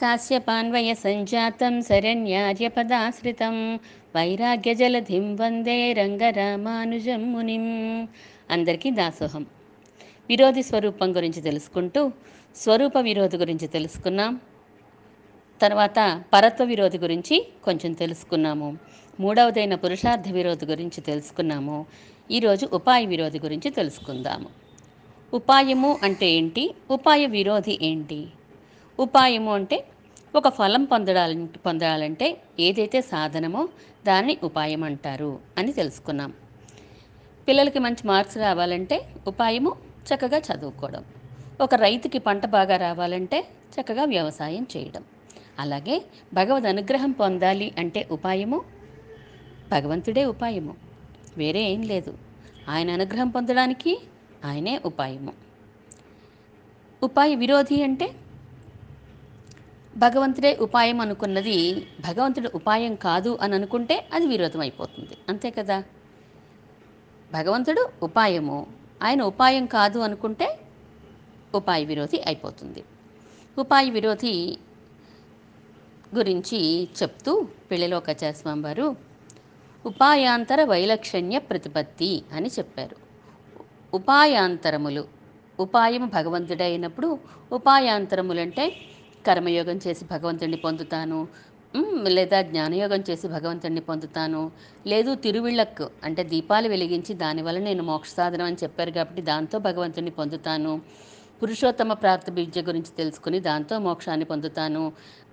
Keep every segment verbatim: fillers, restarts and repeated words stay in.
కాశ్యపాన్వయ సంజాతం శరణ్యార్యపదాశ్రితం వైరాగ్యజలధిం వందే రంగరామానుజం మునిం. అందరికీ దాసోహం. విరోధి స్వరూపం గురించి తెలుసుకుంటూ స్వరూప విరోధి గురించి తెలుసుకున్నాం. తర్వాత పరత్వ విరోధి గురించి కొంచెం తెలుసుకున్నాము. మూడవదైన పురుషార్థ విరోధి గురించి తెలుసుకున్నాము. ఈరోజు ఉపాయ విరోధి గురించి తెలుసుకుందాము. ఉపాయము అంటే ఏంటి? ఉపాయ విరోధి ఏంటి? ఉపాయము అంటే ఒక ఫలం పొందడానికి పొందాలంటే ఏదైతే సాధనమో దాన్ని ఉపాయం అంటారు అని తెలుసుకున్నాం. పిల్లలకి మంచి మార్క్స్ రావాలంటే ఉపాయము చక్కగా చదువుకోవడం. ఒక రైతుకి పంట బాగా రావాలంటే చక్కగా వ్యవసాయం చేయడం. అలాగే భగవద్ అనుగ్రహం పొందాలి అంటే ఉపాయము భగవంతుడే ఉపాయము, వేరే ఏం లేదు. ఆయన అనుగ్రహం పొందడానికి ఆయనే ఉపాయము. ఉపాయ విరోధి అంటే భగవంతుడే ఉపాయం అనుకున్నది భగవంతుడు ఉపాయం కాదు అని అనుకుంటే అది విరోధం అయిపోతుంది, అంతే కదా. భగవంతుడు ఉపాయము, ఆయన ఉపాయం కాదు అనుకుంటే ఉపాయ విరోధి అయిపోతుంది. ఉపాయ విరోధి గురించి చెప్తూ పిళ్ళలోకాచార్య స్వామి వారు ఉపాయాంతర వైలక్షణ్య ప్రతిపత్తి అని చెప్పారు. ఉపాయాంతరములు, ఉపాయము భగవంతుడైనప్పుడు ఉపాయాంతరములంటే కర్మయోగం చేసి భగవంతుడిని పొందుతాను, లేదా జ్ఞానయోగం చేసి భగవంతుడిని పొందుతాను, లేదు తిరువిళ్ళక్కు అంటే దీపాలు వెలిగించి దానివల్ల నేను మోక్ష సాధనం అని చెప్పారు కాబట్టి దాంతో భగవంతుడిని పొందుతాను, పురుషోత్తమ ప్రాప్తి విద్య గురించి తెలుసుకుని దాంతో మోక్షాన్ని పొందుతాను,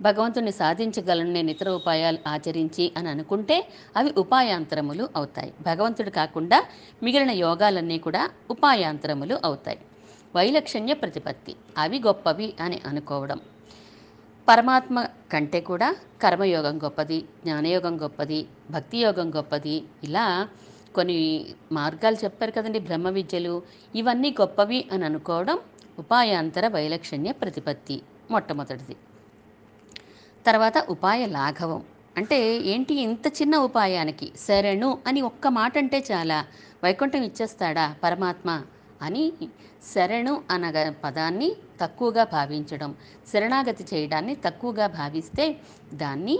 భగవంతుని సాధించగలను నేను ఇతర ఉపాయాలు ఆచరించి అని అనుకుంటే అవి ఉపాయాంతరములు అవుతాయి. భగవంతుడు కాకుండా మిగిలిన యోగాలన్నీ కూడా ఉపాయాంతరములు అవుతాయి. వైలక్షణ్య ప్రతిపత్తి, అవి గొప్పవి అని అనుకోవడం. పరమాత్మ కంటే కూడా కర్మయోగం గొప్పది, జ్ఞానయోగం గొప్పది, భక్తి యోగం గొప్పది, ఇలా కొన్ని మార్గాలు చెప్పారు కదండి బ్రహ్మ విద్యలు, ఇవన్నీ గొప్పవి అని అనుకోవడం ఉపాయాంతర వైలక్షణ్య ప్రతిపత్తి మొట్టమొదటిది. తర్వాత ఉపాయ లాఘవం అంటే ఏంటి? ఇంత చిన్న ఉపాయానికి శరణు అని ఒక్క మాట అంటే చాలా, వైకుంఠం ఇచ్చేస్తాడా పరమాత్మ అని శరణు అనగా పదాన్ని తక్కువగా భావించడం, శరణాగతి చేయడాన్ని తక్కువగా భావిస్తే దాన్ని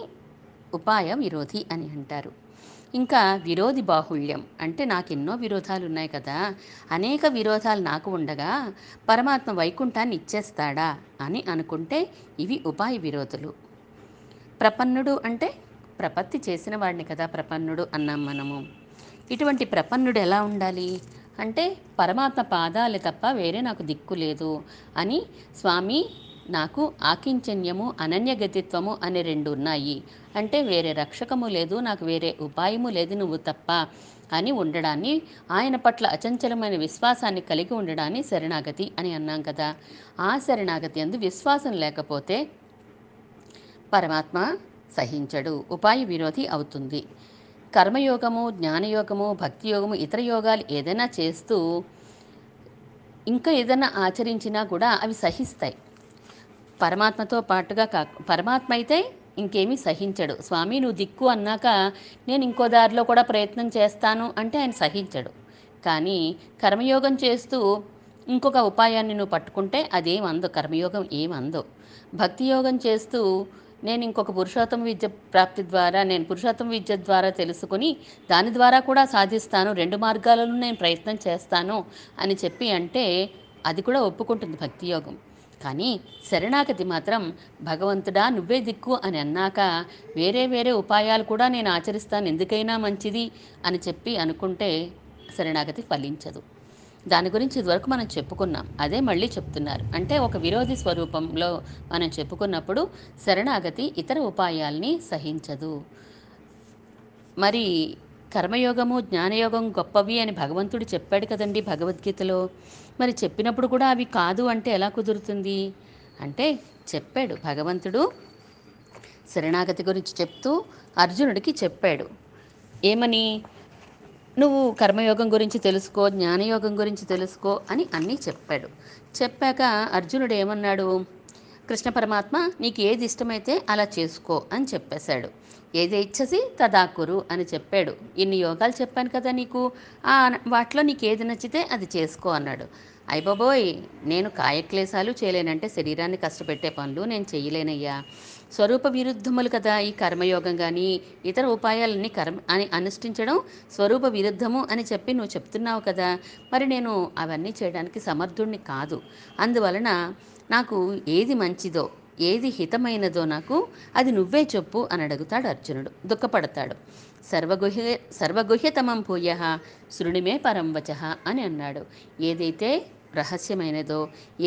ఉపాయ విరోధి అని అంటారు. ఇంకా విరోధి బాహుళ్యం అంటే నాకు ఎన్నో విరోధాలు ఉన్నాయి కదా, అనేక విరోధాలు నాకు ఉండగా పరమాత్మ వైకుంఠాన్ని ఇచ్చేస్తాడా అని అనుకుంటే ఇవి ఉపాయ విరోధులు. ప్రపన్నుడు అంటే ప్రపత్తి చేసిన వాడిని కదా ప్రపన్నుడు అన్నాం మనము. ఇటువంటి ప్రపన్నుడు ఎలా ఉండాలి అంటే పరమాత్మ పాదాలే తప్ప వేరే నాకు దిక్కు లేదు అని, స్వామి నాకు ఆకించన్యము అనన్యగతిత్వము అనే రెండు ఉన్నాయి అంటే వేరే రక్షకము లేదు, నాకు వేరే ఉపాయము లేదు నువ్వు తప్ప అని ఉండడాన్ని, ఆయన పట్ల అచంచలమైన విశ్వాసాన్ని కలిగి ఉండడాన్ని శరణాగతి అని అన్నాం కదా. ఆ శరణాగతి అందు విశ్వాసం లేకపోతే పరమాత్మ సహించడు, ఉపాయ విరోధి అవుతుంది. కర్మయోగము, జ్ఞానయోగము, భక్తి యోగము, ఇతర యోగాలు ఏదైనా చేస్తూ ఇంకా ఏదైనా ఆచరించినా కూడా అవి సహిస్తాయి. పరమాత్మతో పాటుగా కా పరమాత్మ అయితే ఇంకేమీ సహించడు. స్వామి నువ్వు దిక్కు అన్నాక నేను ఇంకో దారిలో కూడా ప్రయత్నం చేస్తాను అంటే ఆయన సహించడు. కానీ కర్మయోగం చేస్తూ ఇంకొక ఉపాయాన్ని నువ్వు పట్టుకుంటే అదేం అందో, కర్మయోగం ఏం అందో. భక్తి యోగం చేస్తూ నేను ఇంకొక పురుషోత్తమ విద్య ప్రాప్తి ద్వారా నేను పురుషోత్తమ విద్య ద్వారా తెలుసుకుని దాని ద్వారా కూడా సాధిస్తాను, రెండు మార్గాలను నేను ప్రయత్నం చేస్తాను అని చెప్పి అంటే అది కూడా ఒప్పుకుంటుంది భక్తి యోగం. కానీ శరణాగతి మాత్రం భగవంతుడా నువ్వే దిక్కు అని అన్నాక వేరే వేరే ఉపాయాలు కూడా నేను ఆచరిస్తాను ఎందుకైనా మంచిది అని చెప్పి అనుకుంటే శరణాగతి ఫలించదు. దాని గురించి ఇదివరకు మనం చెప్పుకున్నాం, అదే మళ్ళీ చెప్తున్నారు. అంటే ఒక విరోధి స్వరూపంలో మనం చెప్పుకున్నప్పుడు శరణాగతి ఇతర ఉపాయాల్ని సహించదు. మరి కర్మయోగము, జ్ఞానయోగం గొప్పవి అని భగవంతుడు చెప్పాడు కదండి భగవద్గీతలో, మరి చెప్పినప్పుడు కూడా అవి కాదు అంటే ఎలా కుదురుతుంది? అంటే చెప్పాడు భగవంతుడు శరణాగతి గురించి చెప్తూ అర్జునుడికి చెప్పాడు ఏమని, నువ్వు కర్మయోగం గురించి తెలుసుకో, జ్ఞానయోగం గురించి తెలుసుకో అని అన్నీ చెప్పాడు. చెప్పాక అర్జునుడు ఏమన్నాడు, కృష్ణ పరమాత్మ నీకు ఏది ఇష్టమైతే అలా చేసుకో అని చెప్పేశాడు. ఏది ఇచ్చేసి తదాకురు అని చెప్పాడు. ఇన్ని యోగాలు చెప్పాను కదా నీకు, వాటిలో నీకు ఏది నచ్చితే అది చేసుకో అన్నాడు. అయ్యబాబోయ్, నేను కాయక్లేశాలు చేయలేనంటే శరీరాన్ని కష్టపెట్టే పనులు నేను చేయలేనయ్యా. స్వరూప విరుద్ధములు కదా ఈ కర్మయోగం కానీ ఇతర ఉపాయాలన్నీ కర్మ అని అనుష్ఠించడం స్వరూప విరుద్ధము అని చెప్పి నువ్వు చెప్తున్నావు కదా, మరి నేను అవన్నీ చేయడానికి సమర్థుణ్ణి కాదు. అందువలన నాకు ఏది మంచిదో ఏది హితమైనదో నాకు అది నువ్వే చెప్పు అని అడుగుతాడు అర్జునుడు. దుఃఖపడతాడు. సర్వగుహ్య సర్వగుహ్యతమం భూయ శృణిమే పరంవచ అని అన్నాడు. ఏదైతే రహస్యమైనదో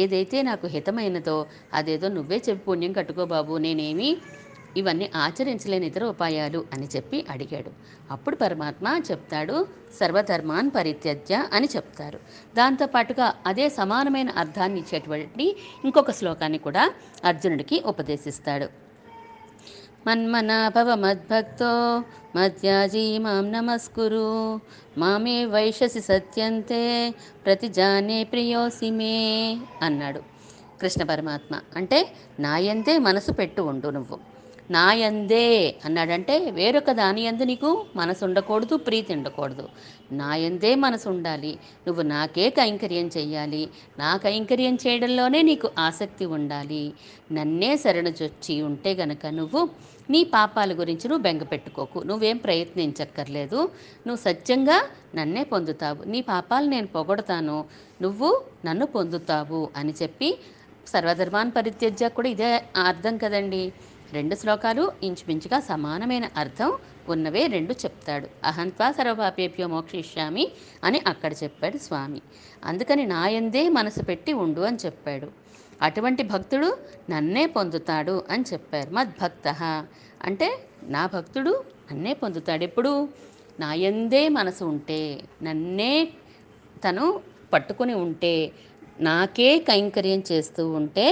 ఏదైతే నాకు హితమైనదో అదేదో నువ్వే చెప్పి పుణ్యం కట్టుకో బాబు, నేనేమి ఇవన్నీ ఆచరించలేని ఇతర ఉపాయాలు అని చెప్పి అడిగాడు. అప్పుడు పరమాత్మ చెప్తాడు సర్వధర్మాన్ పరిత్యజ్య అని చెప్తారు. దాంతోపాటుగా అదే సమానమైన అర్థాన్ని ఇచ్చేటువంటి ఇంకొక శ్లోకాన్ని కూడా అర్జునుడికి ఉపదేశిస్తాడు. మన్మనాభవ మద్భక్తో మధ్యాజీ మాం నమస్కురు మామే వైశసి సత్యంతే ప్రతిజానే ప్రియోసి మే అన్నాడు కృష్ణ పరమాత్మ. అంటే నాయందే మనసు పెట్టు ఉండు, నువ్వు నాయందే అన్నాడంటే వేరొక దాని యందు నీకు మనసు ఉండకూడదు, ప్రీతి ఉండకూడదు. నాయందే మనసు ఉండాలి, నువ్వు నాకే కైంకర్యం చెయ్యాలి, నా కైంకర్యం చేయడంలోనే నీకు ఆసక్తి ఉండాలి. నన్నే శరణుజొచ్చి ఉంటే గనక నువ్వు నీ పాపాల గురించి నువ్వు బెంగపెట్టుకోకు, నువ్వేం ప్రయత్నించక్కర్లేదు, నువ్వు సత్యంగా నన్నే పొందుతావు, నీ పాపాలు నేను పొగొడతాను, నువ్వు నన్ను పొందుతావు అని చెప్పి సర్వధర్మాన్ పరిత్యజ్య కూడా ఇదే అర్థం కదండి. రెండు శ్లోకాలు ఇంచుమించుగా సమానమైన అర్థం ఉన్నవే రెండు చెప్తాడు. అహంత్వా సర్వపాపేభ్యో మోక్షయిష్యామి అని అక్కడ చెప్పాడు స్వామి. అందుకని నాయందే మనసు పెట్టి ఉండు అని చెప్పాడు. అటువంటి భక్తుడు నన్నే పొందుతాడు అని చెప్పారు. మద్భక్త అంటే నా భక్తుడు నన్నే పొందుతాడు. ఎప్పుడు నాయందే మనసు ఉంటే, నన్నే తను పట్టుకుని ఉంటే, నాకే కైంకర్యం చేస్తూ ఉంటే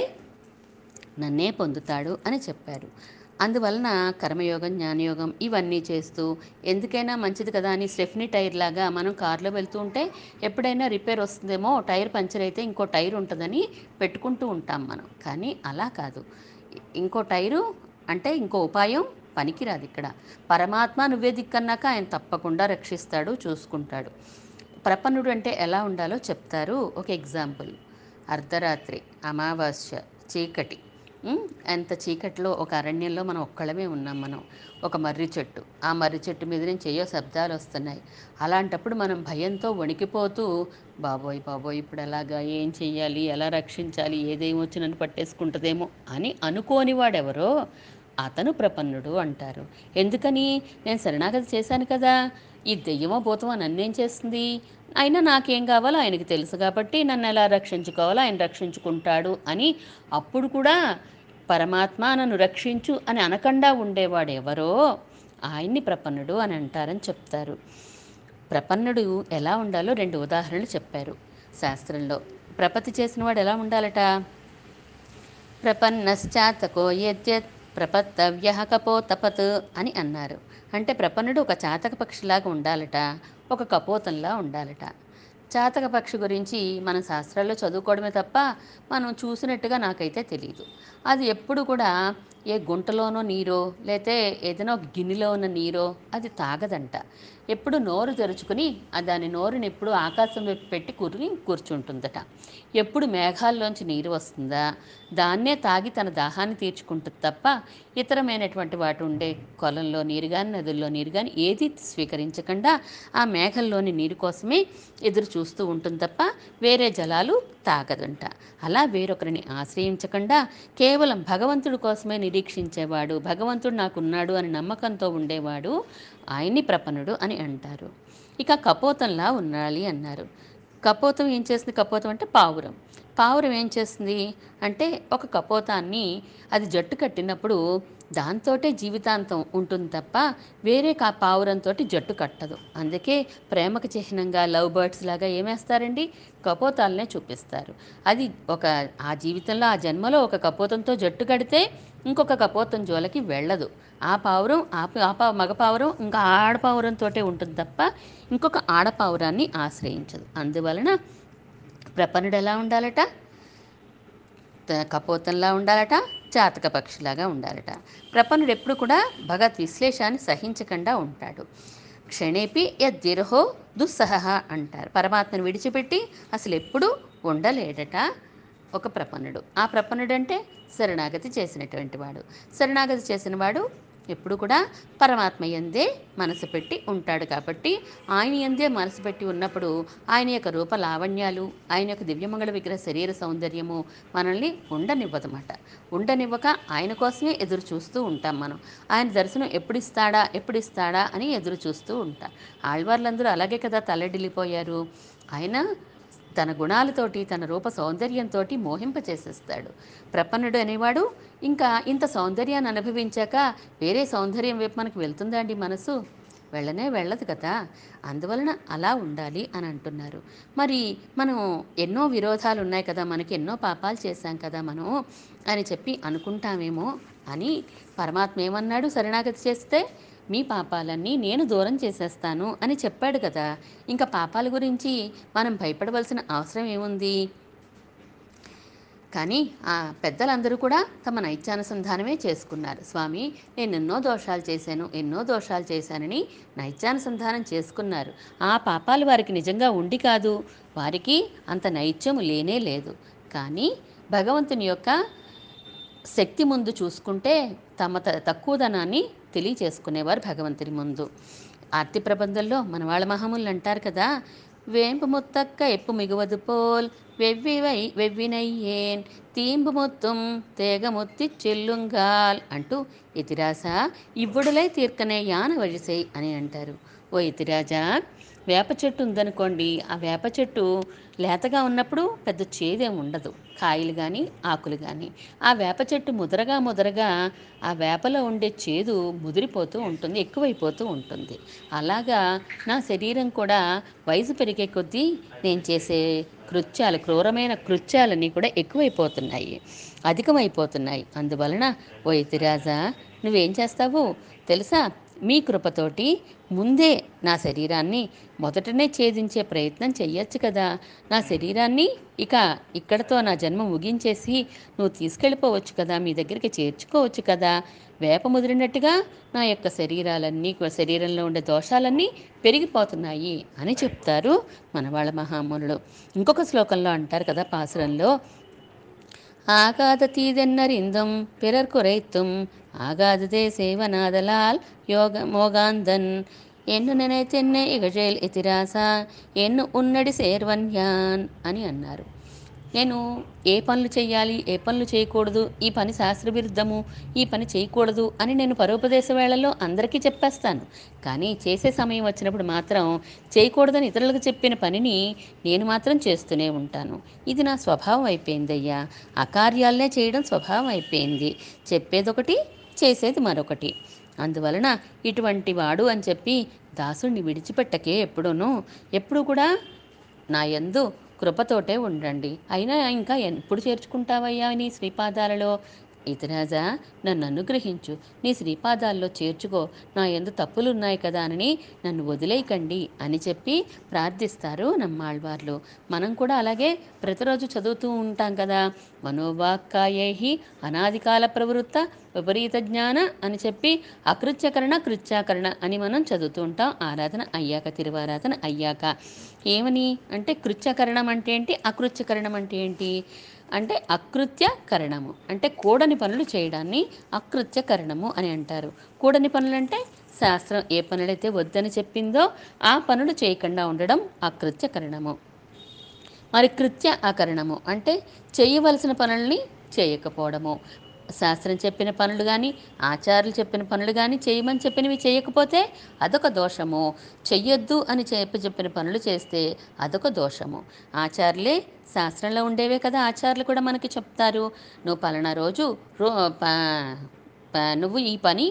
నన్నే పొందుతాడు అని చెప్పారు. అందువలన కర్మయోగం జ్ఞానయోగం ఇవన్నీ చేస్తూ ఎందుకైనా మంచిది కదా అని స్టెఫ్నీ టైర్ లాగా మనం కారులో వెళ్తూ ఉంటే ఎప్పుడైనా రిపేర్ వస్తుందేమో, టైర్ పంచర్ అయితే ఇంకో టైర్ ఉంటుందని పెట్టుకుంటూ ఉంటాం మనం. కానీ అలా కాదు, ఇంకో టైరు అంటే ఇంకో ఉపాయం పనికిరాదు. ఇక్కడ పరమాత్మ నువ్వే దిక్కన్నాక ఆయన తప్పకుండా రక్షిస్తాడు, చూసుకుంటాడు. ప్రపన్నుడు అంటే ఎలా ఉండాలో చెప్తారు. ఒక ఎగ్జాంపుల్, అర్ధరాత్రి, అమావాస్య, చీకటి, అంత చీకట్లో ఒక అరణ్యంలో మనం ఒక్కళ్ళమే ఉన్నాం. మనం ఒక మర్రి చెట్టు, ఆ మర్రి చెట్టు మీద నుంచి ఏయో శబ్దాలు వస్తున్నాయి. అలాంటప్పుడు మనం భయంతో వణికిపోతూ బాబోయ్ బాబోయ్ ఇప్పుడు ఎలాగా, ఏం చెయ్యాలి, ఎలా రక్షించాలి, ఏదేమొచ్చి నన్ను పట్టేసుకుంటుందేమో అని అనుకోని వాడెవరో అతను ప్రపన్నుడు అంటారు. ఎందుకని, నేను శరణాగతి చేశాను కదా, ఈ దెయ్యమో భూతమో నన్నేం చేస్తుంది, అయినా నాకేం కావాలో ఆయనకి తెలుసు కాబట్టి నన్ను ఎలా రక్షించుకోవాలో ఆయన రక్షించుకుంటాడు అని అప్పుడు కూడా పరమాత్మ నన్ను రక్షించు అని అనకుండా ఉండేవాడు ఎవరో ఆయన్ని ప్రపన్నుడు అని అంటారని చెప్తారు. ప్రపన్నుడు ఎలా ఉండాలో రెండు ఉదాహరణలు చెప్పారు శాస్త్రంలో. ప్రపత్తి చేసిన వాడు ఎలా ఉండాలట? ప్రపన్నశ్చాతకో యద్యత్ ప్రపత్తవ్యః కపో తపత్ అని అన్నారు. అంటే ప్రపన్నుడు ఒక చాతక పక్షిలాగా ఉండాలట, ఒక కపోతంలా ఉండాలట. చాతక పక్షి గురించి మన శాస్త్రాల్లో చదువుకోవడమే తప్ప మనం చూసినట్టుగా నాకైతే తెలియదు. అది ఎప్పుడు కూడా ఏ గుంటలోనో నీరో లేతే ఏదైనా ఒక గిన్నెలో ఉన్న నీరో అది తాగదంట. ఎప్పుడు నోరు తెరుచుకుని దాని నోరుని ఎప్పుడు ఆకాశం వైపు పెట్టి కురి కూర్చుంటుందట. ఎప్పుడు మేఘాల్లోంచి నీరు వస్తుందా దాన్నే తాగి తన దాహాన్ని తీర్చుకుంటుంది తప్ప ఇతరమైనటువంటి వాటి ఉండే కొలంలో నీరు కానీ నదుల్లో నీరు కానీ ఏది స్వీకరించకుండా ఆ మేఘల్లోని నీరు కోసమే ఎదురు చూస్తూ ఉంటుంది తప్ప వేరే జలాలు తాగదంట. అలా వేరొకరిని ఆశ్రయించకుండా కేవలం భగవంతుడి కోసమే నిరీక్షించేవాడు, భగవంతుడు నాకున్నాడు అని నమ్మకంతో ఉండేవాడు ఆయన్ని ప్రపన్నుడు అని అంటారు. ఇక కపోతంలా ఉండాలి అన్నారు. కపోతం ఏం చేస్తుంది? కపోతం అంటే పావురం. పావురం ఏం చేస్తుంది అంటే ఒక కపోతాన్ని అది జట్టు కట్టినప్పుడు దాంతోటే జీవితాంతం ఉంటుంది తప్ప వేరే కా పావురంతో జట్టు కట్టదు. అందుకే ప్రేమకు చిహ్నంగా లవ్ బర్డ్స్ లాగా ఏమేస్తారండి, కపోతాలనే చూపిస్తారు. అది ఒక ఆ జీవితంలో ఆ జన్మలో ఒక కపోతంతో జట్టు కడితే ఇంకొక కపోతం జోలకి వెళ్ళదు. ఆ పావురం ఆ ఆ మగ పావురం ఇంకా ఆడపావురంతో ఉంటుంది తప్ప ఇంకొక ఆడపావురాన్ని ఆశ్రయించదు. అందువలన ప్రపన్నుడు ఎలా ఉండాలట? కపోతంలా ఉండాలట, జాతక పక్షిలాగా ఉండాలట. ప్రపన్నుడు ఎప్పుడు కూడా భగవత్ విశ్లేషాన్ని సహించకుండా ఉంటాడు. క్షణేపి యద్విరహో దుస్సహ అంటారు. పరమాత్మను విడిచిపెట్టి అసలు ఎప్పుడూ ఉండలేడట ఒక ప్రపన్నుడు. ఆ ప్రపన్నుడు అంటే శరణాగతి చేసినటువంటి వాడు. శరణాగతి చేసిన వాడు ఎప్పుడు కూడా పరమాత్మ యందే మనసు పెట్టి ఉంటాడు. కాబట్టి ఆయన యందే మనసు పెట్టి ఉన్నప్పుడు ఆయన యొక్క రూప లావణ్యాలు, ఆయన యొక్క దివ్యమంగళ విగ్రహ శరీర సౌందర్యము మనల్ని ఉండనివ్వదన్నమాట. ఉండనివ్వక ఆయన కోసమే ఎదురు చూస్తూ ఉంటాం మనం. ఆయన దర్శనం ఎప్పుడిస్తాడా ఎప్పుడిస్తాడా అని ఎదురు చూస్తూ ఉంటాం. ఆళ్వార్లందరూ అలాగే కదా తల్లడిల్లిపోయారు. ఆయన తన గుణాలతోటి తన రూప సౌందర్యంతో మోహింపచేసేస్తాడు. ప్రపన్నుడు అనేవాడు ఇంకా ఇంత సౌందర్యాన్ని అనుభవించాక వేరే సౌందర్యం వైపు మనకు వెళ్తుందా అండి మనసు? వెళ్ళనే వెళ్ళదు కదా. అందువలన అలా ఉండాలి అని అంటున్నారు. మరి మనం ఎన్నో విరోధాలు ఉన్నాయి కదా, మనకి ఎన్నో పాపాలు చేశాం కదా మనం అని చెప్పి అనుకుంటామేమో అని పరమాత్మ ఏమన్నాడు? శరణాగతి చేస్తే మీ పాపాలన్నీ నేను దూరం చేసేస్తాను అని చెప్పాడు కదా. ఇంకా పాపాల గురించి మనం భయపడవలసిన అవసరం ఏముంది? కానీ ఆ పెద్దలందరూ కూడా తమ నైత్యానుసంధానమే చేసుకున్నారు. స్వామి, నేను ఎన్నో దోషాలు చేశాను ఎన్నో దోషాలు చేశానని నైత్యానుసంధానం చేసుకున్నారు. ఆ పాపాలు వారికి నిజంగా ఉండి కాదు, వారికి అంత నైత్యము లేనే లేదు. కానీ భగవంతుని యొక్క శక్తి ముందు చూసుకుంటే తమ త తక్కువదనాన్ని తెలియచేసుకునేవారు భగవంతుని ముందు. ఆర్తి ప్రబంధంలో మన వాళ్ళ మహాములు అంటారు కదా, వేంపు ముత్తక్క ఎప్పు మిగువదు పోల్ వెవ్వివై వెవ్వినయ్యేన్ తీంపు ముత్తుం తేగ ముత్తి చెల్లుంగాల్ అంటూ ఇతిరాస ఇవ్వుడులై తీర్కనే యాన వడిసై అని అంటారు. ఓ ఇతిరాజా, వేప చెట్టు ఉందనుకోండి, ఆ వేప చెట్టు లేతగా ఉన్నప్పుడు పెద్ద చేదేమి ఉండదు, కాయలు కానీ ఆకులు కానీ. ఆ వేప చెట్టు ముదరగా ముదరగా ఆ వేపలో ఉండే చేదు ముదిరిపోతూ ఉంటుంది, ఎక్కువైపోతూ ఉంటుంది. అలాగా నా శరీరం కూడా వయసు పెరిగే కొద్దీ నేను చేసే కృత్యాలు, క్రూరమైన కృత్యాలన్నీ కూడా ఎక్కువైపోతున్నాయి, అధికమైపోతున్నాయి. అందువలన ఓ ఇతిరాజా, నువ్వేం చేస్తావు తెలుసా? మీ కృపతోటి ముందే నా శరీరాన్ని మొదటనే ఛేదించే ప్రయత్నం చెయ్యొచ్చు కదా. నా శరీరాన్ని ఇక ఇక్కడతో నా జన్మ ముగించేసి నువ్వు తీసుకెళ్ళిపోవచ్చు కదా, మీ దగ్గరికి చేర్చుకోవచ్చు కదా. వేప ముదిరినట్టుగా నా యొక్క శరీరాలన్నీ, శరీరంలో ఉండే దోషాలన్నీ పెరిగిపోతున్నాయి అని చెప్తారు మనవాళ్ళ మహామునులు. ఇంకొక శ్లోకంలో అంటారు కదా పాసురంలో, ఆగాద తీదెన్నరిందం పిరర్కురైత్తుం ఆగాదదే సేవనాదలాల్ యోగ మోగాందన్ ఎన్ను నెనైతెన్నె ఇగజేల్ ఇతిరాస ఎన్ను ఉన్నడి సేర్వన్యాన్ అని అన్నారు. నేను ఏ పనులు చేయాలి, ఏ పనులు చేయకూడదు, ఈ పని శాస్త్రవిరుద్ధము, ఈ పని చేయకూడదు అని నేను పరోపదేశ వేళల్లో అందరికీ చెప్పేస్తాను. కానీ చేసే సమయం వచ్చినప్పుడు మాత్రం చేయకూడదని ఇతరులకు చెప్పిన పనిని నేను మాత్రం చేస్తూనే ఉంటాను. ఇది నా స్వభావం అయిపోయిందయ్యా. అకార్యాలనే చేయడం స్వభావం అయిపోయింది. చెప్పేదొకటి, చేసేది మరొకటి. అందువలన ఇటువంటి వాడు అని చెప్పి దాసుడిని విడిచిపెట్టకే ఎప్పుడూనూ. ఎప్పుడూ కూడా నా యందు కృపతోటే ఉండండి. అయినా ఇంకా ఎప్పుడు చేర్చుకుంటావయ్యా నీ శ్రీపాదాలలో? ఇతిరాజా, నన్ను అనుగ్రహించు, నీ శ్రీపాదాల్లో చేర్చుకో. నా యందు తప్పులు ఉన్నాయి కదా అని నన్ను వదిలేయకండి అని చెప్పి ప్రార్థిస్తారు నమ్మాళ్వార్లు. మనం కూడా అలాగే ప్రతిరోజు చదువుతూ ఉంటాం కదా, మనోవాక్కాయేహి అనాదికాల ప్రవృత్త విపరీత జ్ఞాన అని చెప్పి అకృత్యకరణ కృత్యాకరణ అని మనం చదువుతూ ఉంటాం. ఆరాధన అయ్యాక, తిరువారాధన అయ్యాక ఏమని అంటే, కృత్యకరణం అంటే ఏంటి, అకృత్యకరణం అంటే ఏంటి అంటే అకృత్యకరణము అంటే కూడని పనులు చేయడాన్ని అకృత్యకరణము అని అంటారు. కూడని పనులు అంటే శాస్త్రం ఏ పనులైతే వద్దని చెప్పిందో ఆ పనులు చేయకుండా ఉండడం అకృత్యకరణము. మరి కృత్య ఆకరణము అంటే చేయవలసిన పనుల్ని చేయకపోవడము. శాస్త్రం చెప్పిన పనులు కానీ ఆచార్యులు చెప్పిన పనులు కానీ చేయమని చెప్పినవి చేయకపోతే అదొక దోషము. చెయ్యొద్దు అని చెప్పి చెప్పిన పనులు చేస్తే అదొక దోషము. ఆచార్యులే శాస్త్రంలో ఉండేవే కదా, ఆచార్యులు కూడా మనకి చెప్తారు, నువ్వు పలానా రోజు రో నువ్వు ఈ పని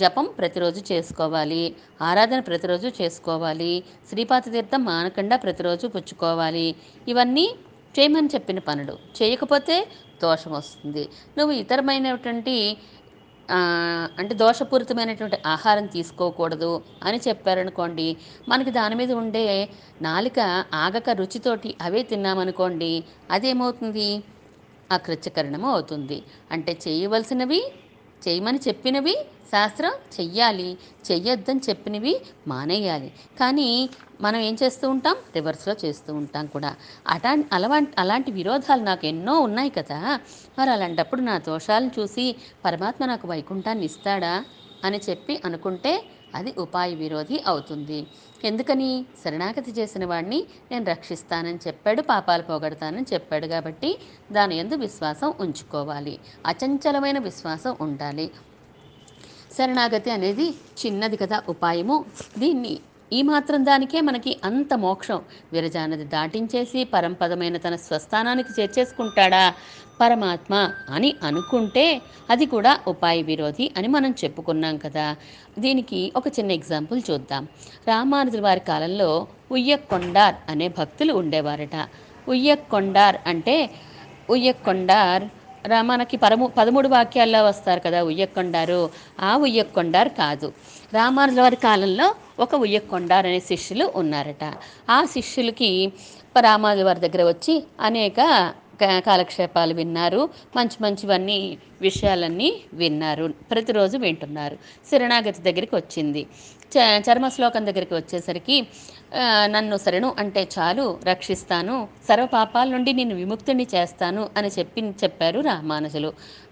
జపం ప్రతిరోజు చేసుకోవాలి, ఆరాధన ప్రతిరోజు చేసుకోవాలి, శ్రీపాద తీర్థం మానకుండా ప్రతిరోజు పుచ్చుకోవాలి. ఇవన్నీ చేయమని చెప్పిన పనులు. చేయకపోతే దోషం వస్తుంది. నువ్వు ఇతరమైనటువంటి అంటే దోషపూరితమైనటువంటి ఆహారం తీసుకోకూడదు అని చెప్పారనుకోండి, మనకి దాని మీద ఉండే నాలుక ఆగక రుచితోటి అవే తిన్నామనుకోండి, అదేమవుతుంది, అకృత్యకరణము అవుతుంది. అంటే చేయవలసినవి చేయమని చెప్పినవి శాస్త్రం చెయ్యాలి, చెయ్యొద్దని చెప్పినవి మానేయాలి. కానీ మనం ఏం చేస్తూ ఉంటాం, రివర్స్లో చేస్తూ ఉంటాం కూడా. అటా అలవా అలాంటి విరోధాలు నాకు ఎన్నో ఉన్నాయి కదా. మరి అలాంటప్పుడు నా దోషాలను చూసి పరమాత్మ నాకు వైకుంఠాన్ని ఇస్తాడా అని చెప్పి అనుకుంటే అది ఉపాయ విరోధి అవుతుంది. ఎందుకని, శరణాగతి చేసిన వాడిని నేను రక్షిస్తానని చెప్పాడు, పాపాలు పోగొడతానని చెప్పాడు. కాబట్టి దాని యందు విశ్వాసం ఉంచుకోవాలి, అచంచలమైన విశ్వాసం ఉండాలి. శరణాగతి అనేది చిన్నది కదా ఉపాయము, దీన్ని ఈ మాత్రం దానికే మనకి అంత మోక్షం. విరజానది దాటించేసి పరంపదమైన తన స్వస్థానానికి చేర్చేసుకుంటాడా పరమాత్మ అని అనుకుంటే అది కూడా ఉపాయ విరోధి అని మనం చెప్పుకున్నాం కదా. దీనికి ఒక చిన్న ఎగ్జాంపుల్ చూద్దాం. రామానుజుల వారి కాలంలో ఉయ్యకొండార్ అనే భక్తులు ఉండేవారట. ఉయ్యకొండార్ అంటే ఉయ్యకొండార్ రామానికి పరము పదమూడు వాక్యాల్లో వస్తారు కదా ఉయ్యకొండారు. ఆ ఉయ్యకొండారు కాదు, రామానుజుల వారి కాలంలో ఒక ఉయ్యకొండారు అనే శిష్యులు ఉన్నారట. ఆ శిష్యులకి రామానుజుల వారి దగ్గర వచ్చి అనేక కాలక్షేపాలు విన్నారు, మంచి మంచివన్నీ విషయాలన్నీ విన్నారు, ప్రతిరోజు వింటున్నారు. శరణాగతి దగ్గరికి వచ్చింది, చ చర్మశ్లోకం దగ్గరికి వచ్చేసరికి నన్ను శరణు అంటే చాలు, రక్షిస్తాను, సర్వపాపాల నుండి నేను విముక్తిని చేస్తాను అని చెప్పి చెప్పారు రామానుజులు.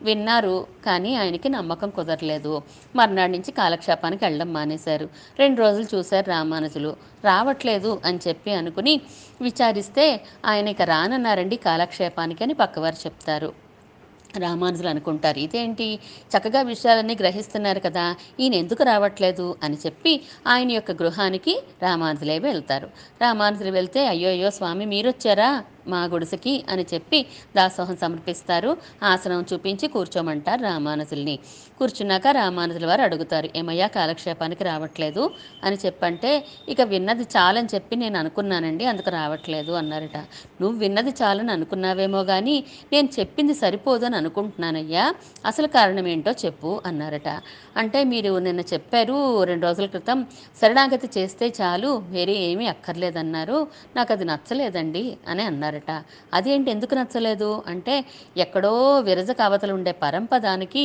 విన్నారు, కానీ ఆయనకి నమ్మకం కుదరలేదు. మర్నాడు నుంచి కాలక్షేపానికి వెళ్ళడం మానేశారు. రెండు రోజులు చూశారు రామానుజులు, రావట్లేదు అని చెప్పి అనుకుని విచారిస్తే ఆయన ఇక రానన్నారండి కాలక్షేపానికి అని పక్కవారు చెప్తారు. రామానుజులు అనుకుంటారు, ఇదేంటి చక్కగా విషయాలన్నీ గ్రహిస్తున్నారు కదా, ఈయన ఎందుకు రావట్లేదు అని చెప్పి ఆయన యొక్క గృహానికి రామానుజులే వెళ్తారు. రామానుజులు వెళ్తే, అయ్యోయ్యో స్వామి మీరొచ్చారా మా గుడిసెకి అని చెప్పి దాసోహం సమర్పిస్తారు. ఆసనం చూపించి కూర్చోమంటారు రామానుజుల్ని. కూర్చున్నాక రామానుజుల వారు అడుగుతారు, ఏమయ్యా కాలక్షేపానికి రావట్లేదు అని చెప్పంటే, ఇక విన్నది చాలని చెప్పి నేను అనుకున్నానండి అందుకు రావట్లేదు అన్నారట. నువ్వు విన్నది చాలని అనుకున్నావేమో కానీ నేను చెప్పింది సరిపోదు అని అనుకుంటున్నానయ్యా, అసలు కారణం ఏంటో చెప్పు అన్నారట. అంటే మీరు నిన్న చెప్పారు రెండు రోజుల క్రితం శరణాగతి చేస్తే చాలు వేరే ఏమీ అక్కర్లేదన్నారు, నాకు అది నచ్చలేదండి అని అన్నారు. అదేంటి ఎందుకు నచ్చలేదు అంటే, ఎక్కడో విరజ కవతలు ఉండే పరంపదానికి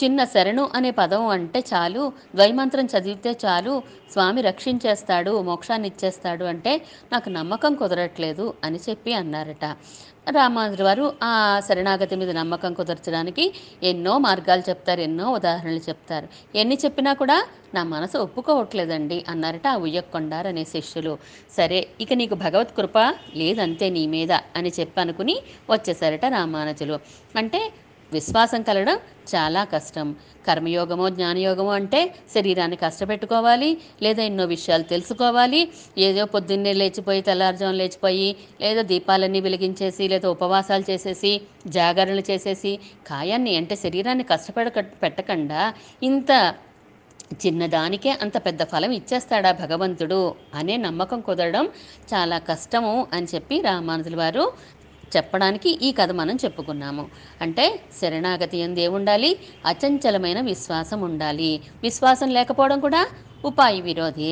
చిన్న శరణు అనే పదం అంటే చాలు, ద్వైమంత్రం చదివితే చాలు స్వామి రక్షించేస్తాడు, మోక్షాన్ని ఇచ్చేస్తాడు అంటే నాకు నమ్మకం కుదరట్లేదు అని చెప్పి అన్నారట. రామానుజుల వారు ఆ శరణాగతి మీద నమ్మకం కుదర్చడానికి ఎన్నో మార్గాలు చెప్తారు, ఎన్నో ఉదాహరణలు చెప్తారు. ఎన్ని చెప్పినా కూడా నా మనసు ఒప్పుకోవట్లేదండి అన్నారట ఆ ఉయ్యకొండారు అనే శిష్యులు. సరే ఇక నీకు భగవత్ కృప లేదంతే నీ మీద అని చెప్పి అనుకుని వచ్చేసారట రామానుజులు. అంటే విశ్వాసం కలగడం చాలా కష్టం. కర్మయోగమో జ్ఞానయోగమో అంటే శరీరాన్ని కష్టపెట్టుకోవాలి, లేదా ఎన్నో విషయాలు తెలుసుకోవాలి. ఏదో పొద్దున్నే లేచిపోయి తెల్లారుజామున లేచిపోయి లేదా దీపాలన్నీ వెలిగించేసి లేదా ఉపవాసాలు చేసేసి జాగరణలు చేసేసి కాయాన్ని అంటే శరీరాన్ని కష్టపడ పెట్టకుండా ఇంత చిన్నదానికే అంత పెద్ద ఫలం ఇచ్చేస్తాడా భగవంతుడు అనే నమ్మకం కుదరడం చాలా కష్టము అని చెప్పి రామానుజుల వారు చెప్పడానికి ఈ కథ మనం చెప్పుకున్నాము. అంటే శరణాగతి యందు ఏముండాలి, అచంచలమైన విశ్వాసం ఉండాలి. విశ్వాసం లేకపోవడం కూడా ఉపాయ విరోధి.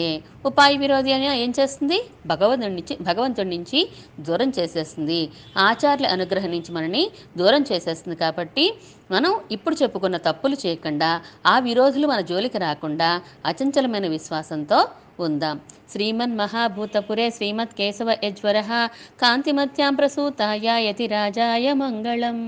ఉపాయ విరోధి అని ఏం చేస్తుంది, భగవంతుడి నుంచి భగవంతుడి నుంచి దూరం చేసేస్తుంది, ఆచార్యుల అనుగ్రహం నుంచి మనని దూరం చేసేస్తుంది. కాబట్టి మనం ఇప్పుడు చెప్పుకున్న తప్పులు చేయకుండా ఆ విరోధులు మన జోలికి రాకుండా అచంచలమైన విశ్వాసంతో ఉందాం. శ్రీమన్ మహాభూతపురే శ్రీమత్ కేశవ యజ్వరః కాంతిమత్యాం ప్రసూతాయ యతిరాజాయ మంగళం.